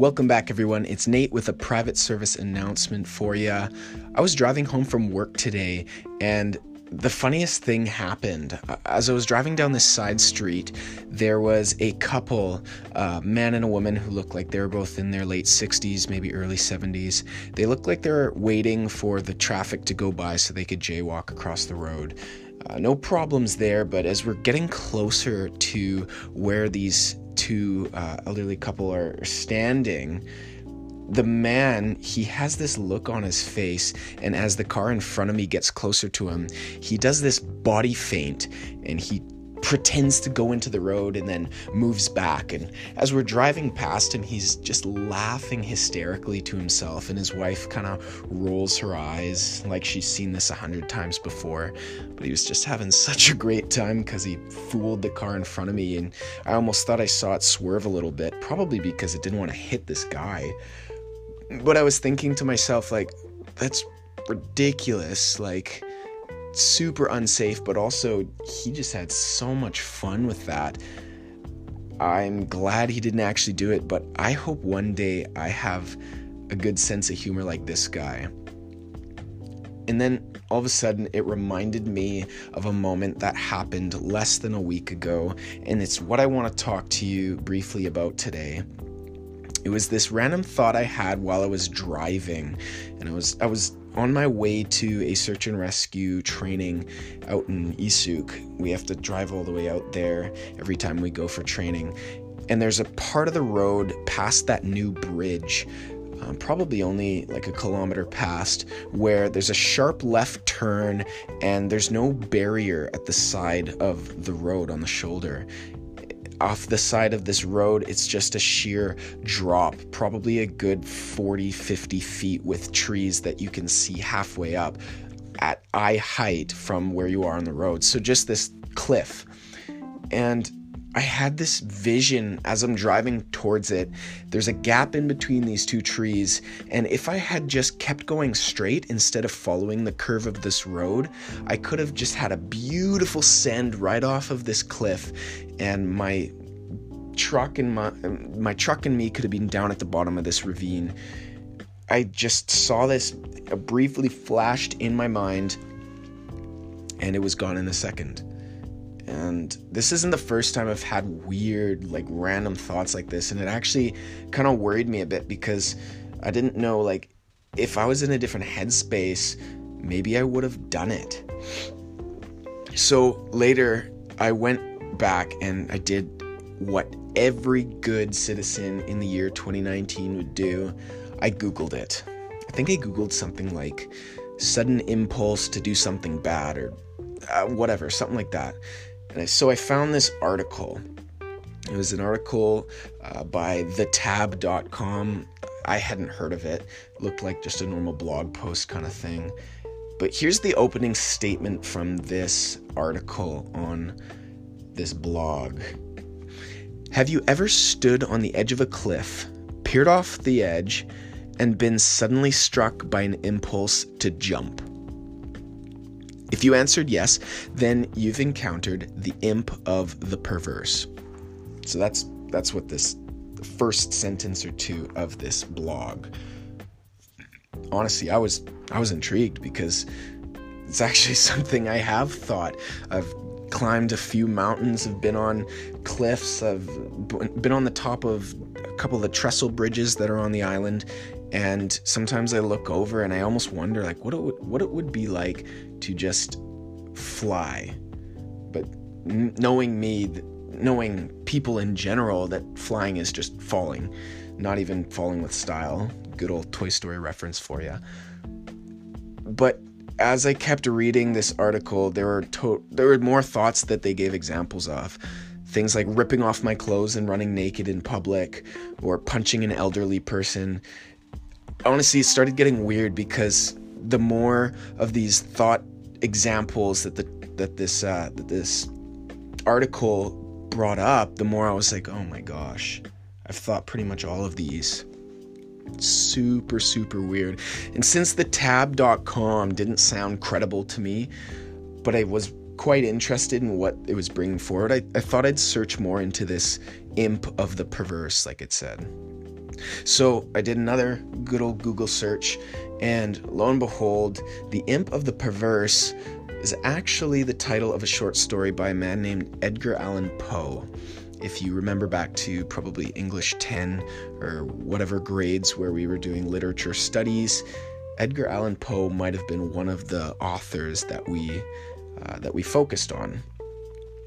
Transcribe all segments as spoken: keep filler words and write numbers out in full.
Welcome back, everyone. It's Nate with a private service announcement for you. I was driving home from work today, and the funniest thing happened. As I was driving down this side street, there was a couple, a man and a woman, who looked like they were both in their late sixties, maybe early seventies. They looked like they were waiting for the traffic to go by so they could jaywalk across the road. Uh, no problems there, but as we're getting closer to where these two uh, elderly couple are standing, the man, he has this look on his face, and as the car in front of me gets closer to him, he does this body feint, and he pretends to go into the road and then moves back. And as we're driving past him, he's just laughing hysterically to himself, and his wife kind of rolls her eyes like she's seen this a hundred times before. But he was just having such a great time because he fooled the car in front of me, and I almost thought I saw it swerve a little bit, probably because it didn't want to hit this guy. But I was thinking to myself, like, that's ridiculous, like, super unsafe, but also he just had so much fun with that. I'm glad he didn't actually do it, but I hope one day I have a good sense of humor like this guy. And then all of a sudden, it reminded me of a moment that happened less than a week ago, and it's what I want to talk to you briefly about today. It was this random thought I had while I was driving, and I was I was on my way to a search and rescue training out in Isuk. We have to drive all the way out there every time we go for training. And there's a part of the road past that new bridge, um, probably only like a kilometer past, where there's a sharp left turn and there's no barrier at the side of the road on the shoulder. Off the side of this road, it's just a sheer drop, probably a good forty, fifty feet, with trees that you can see halfway up at eye height from where you are on the road. So just this cliff. And I had this vision as I'm driving towards it. There's a gap in between these two trees, and if I had just kept going straight instead of following the curve of this road, I could have just had a beautiful send right off of this cliff, and my truck and my my truck and me could have been down at the bottom of this ravine. I just saw this, it briefly flashed in my mind, and it was gone in a second. And this isn't the first time I've had weird, like, random thoughts like this, and it actually kind of worried me a bit because I didn't know, like, if I was in a different headspace, maybe I would have done it. So later, I went back and I did what every good citizen in the year twenty nineteen would do. I Googled it. I think I Googled something like sudden impulse to do something bad, or uh, whatever, something like that. And so I found this article. It was an article uh, by the tab dot com. I hadn't heard of it. It looked like just a normal blog post kind of thing. But here's the opening statement from this article on this blog. Have you ever stood on the edge of a cliff, peered off the edge, and been suddenly struck by an impulse to jump? If you answered yes, then you've encountered the Imp of the Perverse. So that's that's what this first sentence or two of this blog. Honestly, I was I was intrigued because it's actually something I have thought. I've climbed a few mountains, I've been on cliffs, I've been on the top of a couple of the trestle bridges that are on the island. And sometimes I look over and I almost wonder, like, what it would, what it would be like to just fly. But knowing me, knowing people in general, that flying is just falling, not even falling with style. Good old Toy Story reference for you. But as I kept reading this article, there were to- there were more thoughts that they gave examples of. Things like ripping off my clothes and running naked in public, or punching an elderly person. Honestly, it started getting weird because the more of these thought examples that the that this uh, that this article brought up, the more I was like, oh my gosh, I've thought pretty much all of these. It's super, super weird. And since the tab dot com didn't sound credible to me, but I was quite interested in what it was bringing forward, I, I thought I'd search more into this Imp of the Perverse, like it said. So I did another good old Google search, and lo and behold, The Imp of the Perverse is actually the title of a short story by a man named Edgar Allan Poe. If you remember back to probably English ten or whatever grades where we were doing literature studies, Edgar Allan Poe might have been one of the authors that we uh, that we focused on.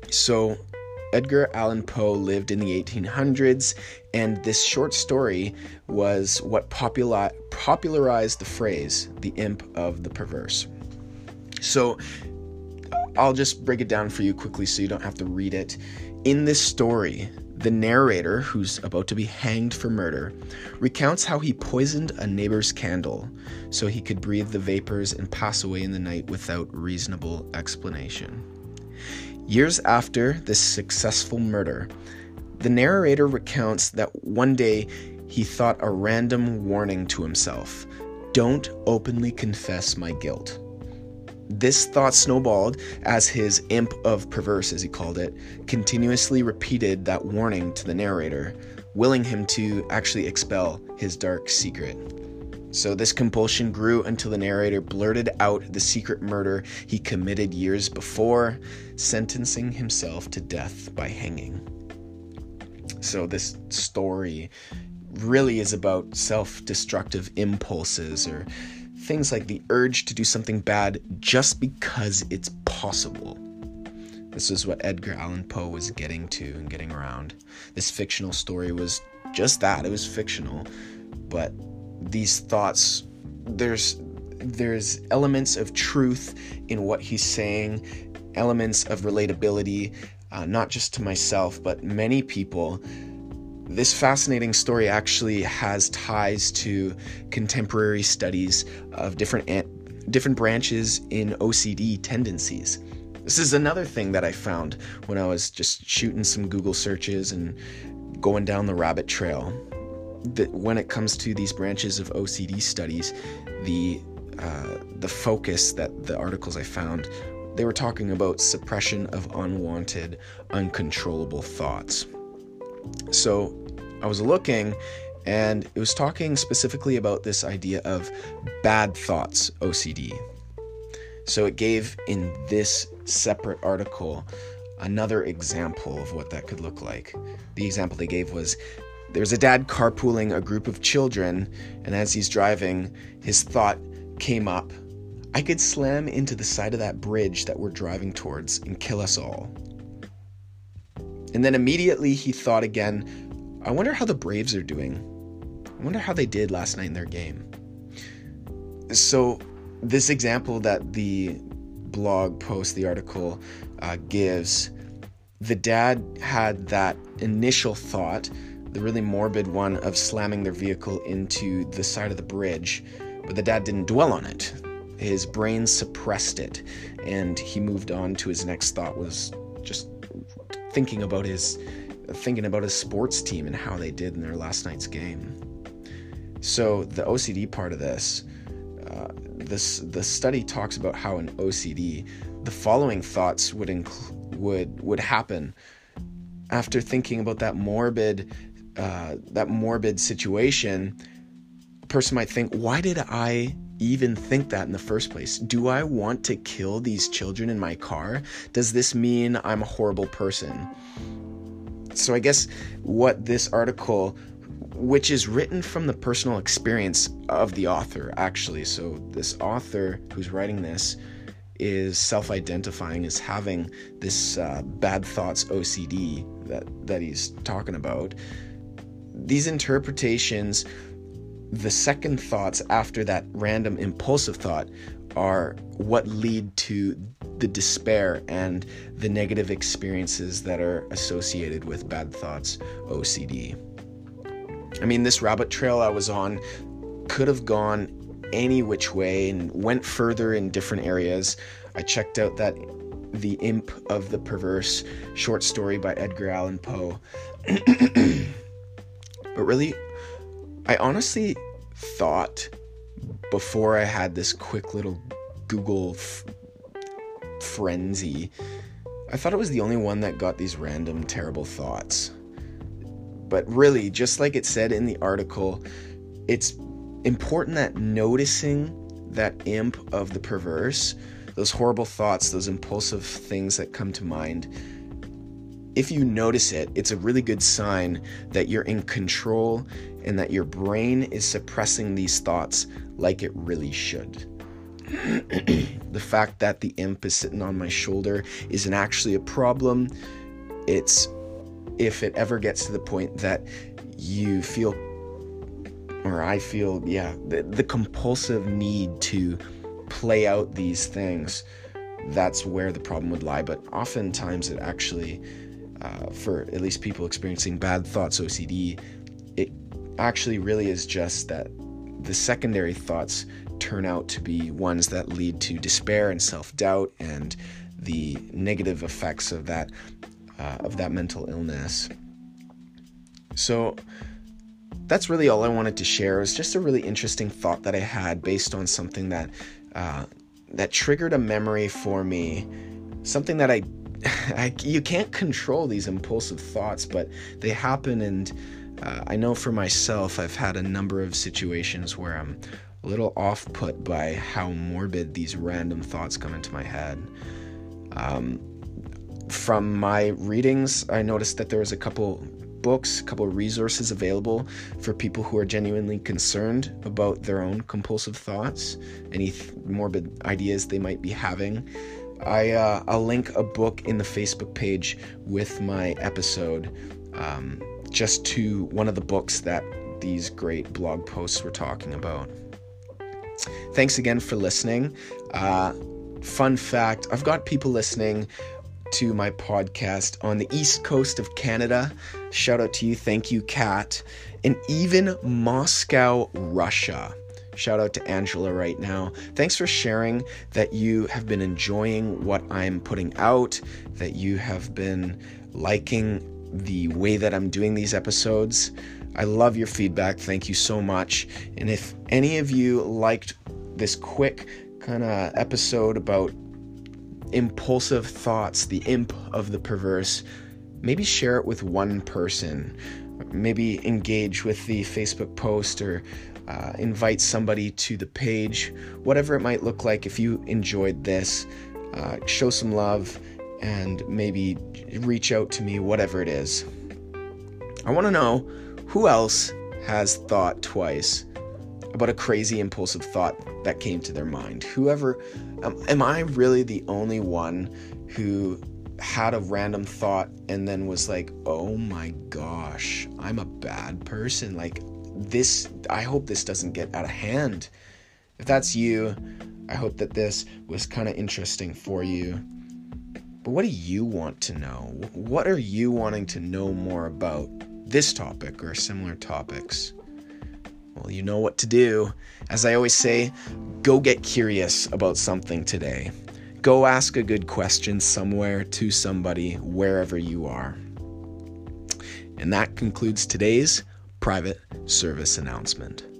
So Edgar Allan Poe lived in the eighteen hundreds, and this short story was what popula- popularized the phrase, the imp of the perverse. So I'll just break it down for you quickly so you don't have to read it. In this story, the narrator, who's about to be hanged for murder, recounts how he poisoned a neighbor's candle so he could breathe the vapors and pass away in the night without reasonable explanation. Years after this successful murder, the narrator recounts that one day he thought a random warning to himself: don't openly confess my guilt. This thought snowballed as his imp of perverse, as he called it, continuously repeated that warning to the narrator, willing him to actually expel his dark secret. So this compulsion grew until the narrator blurted out the secret murder he committed years before, sentencing himself to death by hanging. So this story really is about self-destructive impulses, or things like the urge to do something bad just because it's possible. This is what Edgar Allan Poe was getting to and getting around. This fictional story was just that. It was fictional, but these thoughts, there's there's elements of truth in what he's saying, elements of relatability, uh, not just to myself, but many people. This fascinating story actually has ties to contemporary studies of different an- different branches in O C D tendencies. This is another thing that I found when I was just shooting some Google searches and going down the rabbit trail. That when it comes to these branches of O C D studies, the uh, the focus that the articles I found, they were talking about suppression of unwanted, uncontrollable thoughts. So I was looking, and it was talking specifically about this idea of bad thoughts O C D. So it gave, in this separate article, another example of what that could look like. The example they gave was, there's a dad carpooling a group of children, and as he's driving, his thought came up, I could slam into the side of that bridge that we're driving towards and kill us all. And then immediately he thought again, I wonder how the Braves are doing. I wonder how they did last night in their game. So this example that the blog post, the article uh, gives, the dad had that initial thought, the really morbid one of slamming their vehicle into the side of the bridge, but the dad didn't dwell on it. His brain suppressed it, and he moved on to his next thought, was just thinking about his thinking about his sports team and how they did in their last night's game. So the O C D part of this, uh, this the study talks about how in O C D, the following thoughts would inc- would would happen after thinking about that morbid uh, that morbid situation. A person might think, why did I even think that in the first place? Do I want to kill these children in my car? Does this mean I'm a horrible person? So I guess what this article, which is written from the personal experience of the author, actually, so this author who's writing this is self-identifying as having this uh, bad thoughts O C D that, that he's talking about. These interpretations, the second thoughts after that random impulsive thought, are what lead to the despair and the negative experiences that are associated with bad thoughts O C D. I mean, this rabbit trail I was on could have gone any which way and went further in different areas. I checked out that The Imp of the Perverse short story by Edgar Allan Poe. But really, I honestly thought, before I had this quick little Google f- frenzy, I thought it was the only one that got these random terrible thoughts. But really, just like it said in the article, it's important that noticing that imp of the perverse, those horrible thoughts, those impulsive things that come to mind, if you notice it, it's a really good sign that you're in control and that your brain is suppressing these thoughts like it really should. The fact that the imp is sitting on my shoulder isn't actually a problem. It's if it ever gets to the point that you feel, or I feel, yeah, the, the compulsive need to play out these things, that's where the problem would lie. But oftentimes it actually, uh, for at least people experiencing bad thoughts, O C D, it actually really is just that the secondary thoughts turn out to be ones that lead to despair and self-doubt and the negative effects of that, uh, of that mental illness. So that's really all I wanted to share. It was just a really interesting thought that I had based on something that uh, that triggered a memory for me. Something that I, I you can't control these impulsive thoughts, but they happen. And uh, I know for myself, I've had a number of situations where I'm a little off-put by how morbid these random thoughts come into my head. Um, from my readings, I noticed that there was a couple books, a couple of resources available for people who are genuinely concerned about their own compulsive thoughts, any th- morbid ideas they might be having. I, uh, I'll link a book in the Facebook page with my episode, um, just to one of the books that these great blog posts were talking about. Thanks again for listening. Uh, fun fact, I've got people listening to my podcast on the east coast of Canada. Shout out to you. Thank you, Kat. And even Moscow, Russia. Shout out to Angela right now. Thanks for sharing that you have been enjoying what I'm putting out, that you have been liking the way that I'm doing these episodes. I love your feedback. Thank you so much. And if any of you liked this quick kind of episode about impulsive thoughts, the imp of the perverse, maybe share it with one person. Maybe engage with the Facebook post or uh, invite somebody to the page, whatever it might look like. If you enjoyed this, uh, show some love and maybe reach out to me, whatever it is. I want to know who else has thought twice about a crazy impulsive thought that came to their mind. Whoever, um, am I really the only one who had a random thought and then was like, oh my gosh, I'm a bad person. Like this, I hope this doesn't get out of hand. If that's you, I hope that this was kind of interesting for you. But what do you want to know? What are you wanting to know more about this topic or similar topics? Well, you know what to do. As I always say, go get curious about something today. Go ask a good question somewhere to somebody, wherever you are. And that concludes today's private service announcement.